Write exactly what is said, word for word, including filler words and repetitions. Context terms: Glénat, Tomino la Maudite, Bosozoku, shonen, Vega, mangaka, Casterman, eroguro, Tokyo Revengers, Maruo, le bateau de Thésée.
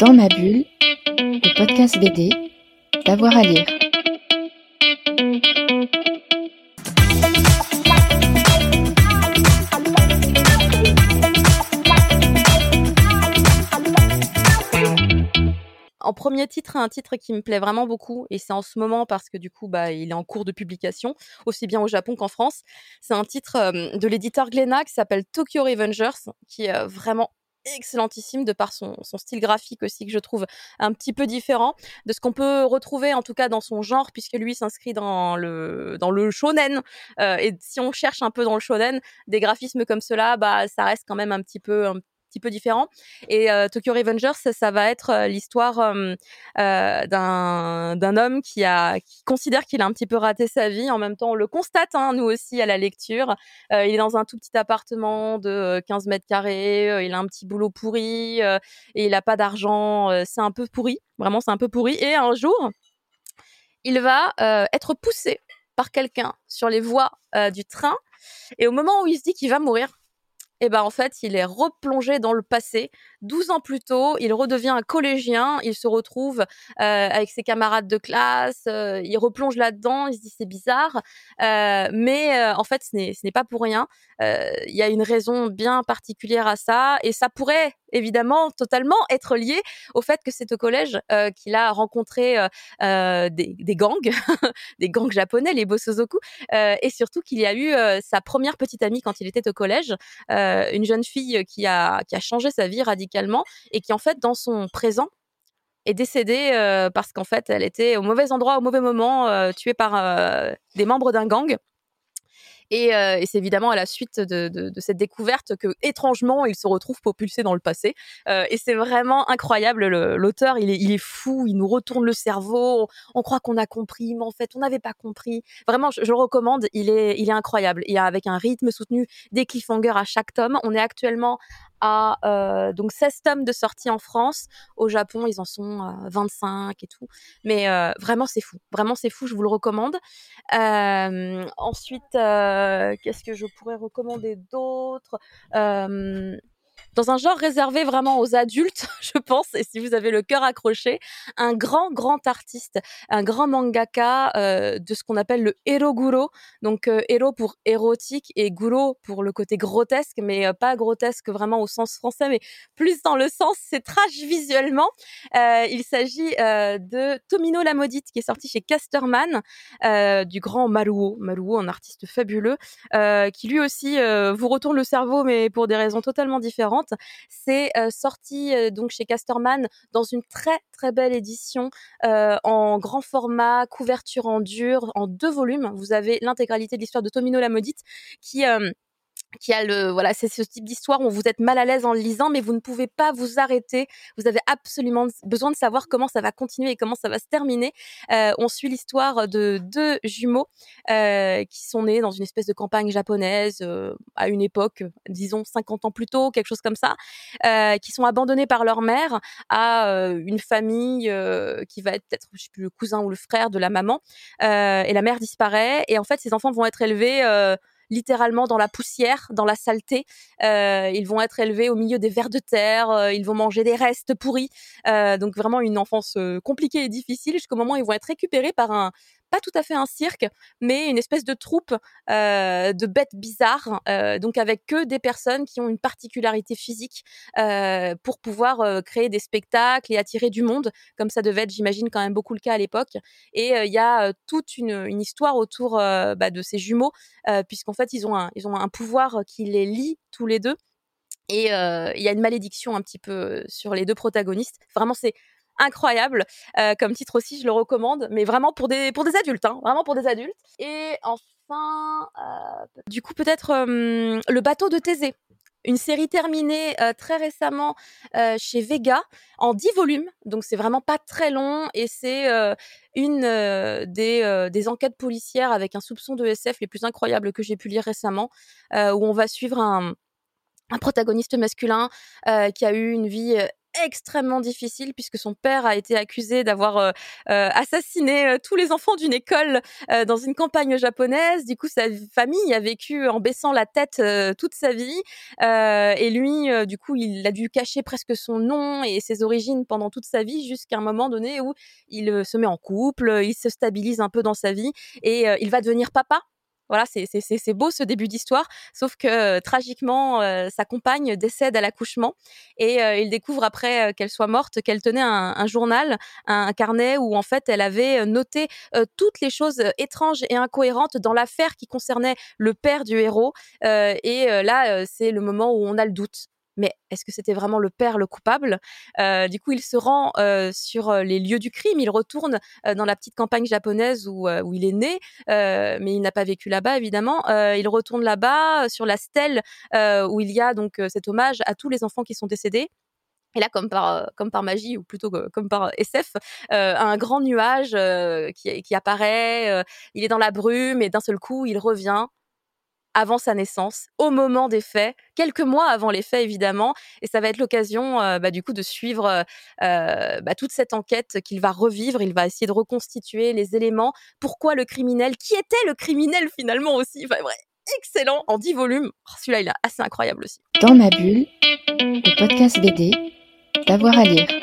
Dans ma bulle, le podcast B D, d'avoir à lire. En premier titre, un titre qui me plaît vraiment beaucoup, et c'est en ce moment parce que du coup, bah, il est en cours de publication, aussi bien au Japon qu'en France. C'est un titre euh, de l'éditeur Glénat qui s'appelle Tokyo Revengers, qui est euh, vraiment excellentissime de par son, son style graphique aussi, que je trouve un petit peu différent de ce qu'on peut retrouver en tout cas dans son genre, puisque lui s'inscrit dans le, dans le shonen euh, et si on cherche un peu dans le shonen des graphismes comme cela, bah, ça reste quand même un petit peu, un petit peu différent. Et euh, Tokyo Revengers, ça, ça va être l'histoire euh, euh, d'un, d'un homme qui, a, qui considère qu'il a un petit peu raté sa vie. En même temps, on le constate, hein, nous aussi, à la lecture. Euh, il est dans un tout petit appartement de quinze mètres carrés, euh, il a un petit boulot pourri, euh, et il n'a pas d'argent. Euh, c'est un peu pourri, vraiment, c'est un peu pourri. Et un jour, il va euh, être poussé par quelqu'un sur les voies euh, du train. Et au moment où il se dit qu'il va mourir, et eh ben en fait, il est replongé dans le passé. douze ans plus tôt, il redevient un collégien, il se retrouve euh, avec ses camarades de classe, euh, il replonge là-dedans, il se dit c'est bizarre, euh, mais euh, en fait, ce n'est, ce n'est pas pour rien. Euh, il y a une raison bien particulière à ça, et ça pourrait évidemment totalement être lié au fait que c'est au collège euh, qu'il a rencontré euh, euh, des, des gangs, des gangs japonais, les Bosozoku, euh, et surtout qu'il y a eu euh, sa première petite amie quand il était au collège, euh, une jeune fille qui a, qui a changé sa vie radicalement et qui en fait dans son présent est décédée euh, parce qu'en fait elle était au mauvais endroit, au mauvais moment, euh, tuée par euh, des membres d'un gang. Et, euh, et c'est évidemment à la suite de, de, de cette découverte que, étrangement, il se retrouve propulsé dans le passé. Euh, et c'est vraiment incroyable. Le, l'auteur, il est, il est fou, il nous retourne le cerveau. On, on croit qu'on a compris, mais en fait, on n'avait pas compris. Vraiment, je, je le recommande. Il est, il est incroyable. Il y a avec un rythme soutenu, des cliffhangers à chaque tome. On est actuellement à euh, donc seize tomes de sortie en France. Au Japon, ils en sont euh, vingt-cinq et tout. Mais euh, vraiment, c'est fou. Vraiment, c'est fou. Je vous le recommande. Euh, ensuite, euh, qu'est-ce que je pourrais recommander d'autre ? euh, Dans un genre réservé vraiment aux adultes, je pense, et si vous avez le cœur accroché, un grand, grand artiste, un grand mangaka euh, de ce qu'on appelle le eroguro. Donc, euh, ero pour érotique et guro pour le côté grotesque, mais euh, pas grotesque vraiment au sens français, mais plus dans le sens, c'est trash visuellement. Euh, il s'agit euh, de Tomino la Maudite, qui est sorti chez Casterman, euh, du grand Maruo. Maruo, un artiste fabuleux, euh, qui lui aussi euh, vous retourne le cerveau, mais pour des raisons totalement différentes. C'est euh, sorti euh, donc chez Casterman dans une très très belle édition euh, en grand format, couverture en dur, en deux volumes. Vous avez l'intégralité de l'histoire de Tomino la Maudite qui... Euh, qui a le voilà, c'est ce type d'histoire où vous êtes mal à l'aise en le lisant, mais vous ne pouvez pas vous arrêter. Vous avez absolument besoin de savoir comment ça va continuer et comment ça va se terminer. Euh, on suit l'histoire de deux jumeaux euh, qui sont nés dans une espèce de campagne japonaise euh, à une époque, disons cinquante ans plus tôt, quelque chose comme ça, euh, qui sont abandonnés par leur mère à euh, une famille euh, qui va être peut-être, je sais plus, le cousin ou le frère de la maman. Euh, et la mère disparaît. Et en fait, ces enfants vont être élevés. Euh, littéralement dans la poussière, dans la saleté. Euh, ils vont être élevés au milieu des vers de terre, euh, ils vont manger des restes pourris. Euh, donc vraiment une enfance euh, compliquée et difficile jusqu'au moment où ils vont être récupérés par un, pas tout à fait un cirque, mais une espèce de troupe euh, de bêtes bizarres, euh, donc avec que des personnes qui ont une particularité physique euh, pour pouvoir euh, créer des spectacles et attirer du monde, comme ça devait être, j'imagine, quand même beaucoup le cas à l'époque. Et il euh, y a euh, toute une, une histoire autour euh, bah, de ces jumeaux, euh, puisqu'en fait, ils ont, un, ils ont un pouvoir qui les lie tous les deux. Et il euh, y a une malédiction un petit peu sur les deux protagonistes. Vraiment, c'est incroyable, euh, comme titre aussi, je le recommande, mais vraiment pour des pour des adultes, hein, vraiment pour des adultes. Et enfin, euh, du coup peut-être euh, le bateau de Thésée, une série terminée euh, très récemment euh, chez Vega en dix volumes, donc c'est vraiment pas très long et c'est euh, une euh, des euh, des enquêtes policières avec un soupçon de S F les plus incroyables que j'ai pu lire récemment, euh, où on va suivre un un protagoniste masculin euh, qui a eu une vie euh, extrêmement difficile puisque son père a été accusé d'avoir euh, euh, assassiné euh, tous les enfants d'une école euh, dans une campagne japonaise. Du coup, sa famille a vécu en baissant la tête euh, toute sa vie euh, et lui, euh, du coup, il a dû cacher presque son nom et ses origines pendant toute sa vie jusqu'à un moment donné où il euh, se met en couple, il se stabilise un peu dans sa vie et euh, il va devenir papa. Voilà, c'est, c'est, c'est beau ce début d'histoire, sauf que tragiquement, euh, sa compagne décède à l'accouchement et euh, il découvre après euh, qu'elle soit morte, qu'elle tenait un, un journal, un, un carnet où en fait elle avait noté euh, toutes les choses étranges et incohérentes dans l'affaire qui concernait le père du héros. Euh, et euh, là, euh, c'est le moment où on a le doute. Mais est-ce que c'était vraiment le père le coupable ? euh, Du coup, il se rend euh, sur les lieux du crime. Il retourne euh, dans la petite campagne japonaise où, euh, où il est né, euh, mais il n'a pas vécu là-bas, évidemment. Euh, il retourne là-bas, sur la stèle euh, où il y a donc cet hommage à tous les enfants qui sont décédés. Et là, comme par, comme par magie, ou plutôt comme par S F, euh, un grand nuage euh, qui, qui apparaît. Euh, il est dans la brume et d'un seul coup, il revient. Avant sa naissance, au moment des faits, quelques mois avant les faits évidemment, et ça va être l'occasion euh, bah, du coup de suivre euh, bah, toute cette enquête qu'il va revivre. Il va essayer de reconstituer les éléments, pourquoi le criminel, qui était le criminel finalement aussi. Enfin bref, excellent en dix volumes. Oh, celui-là il est assez incroyable aussi. Dans ma bulle, le podcast B D, d'avoir à lire.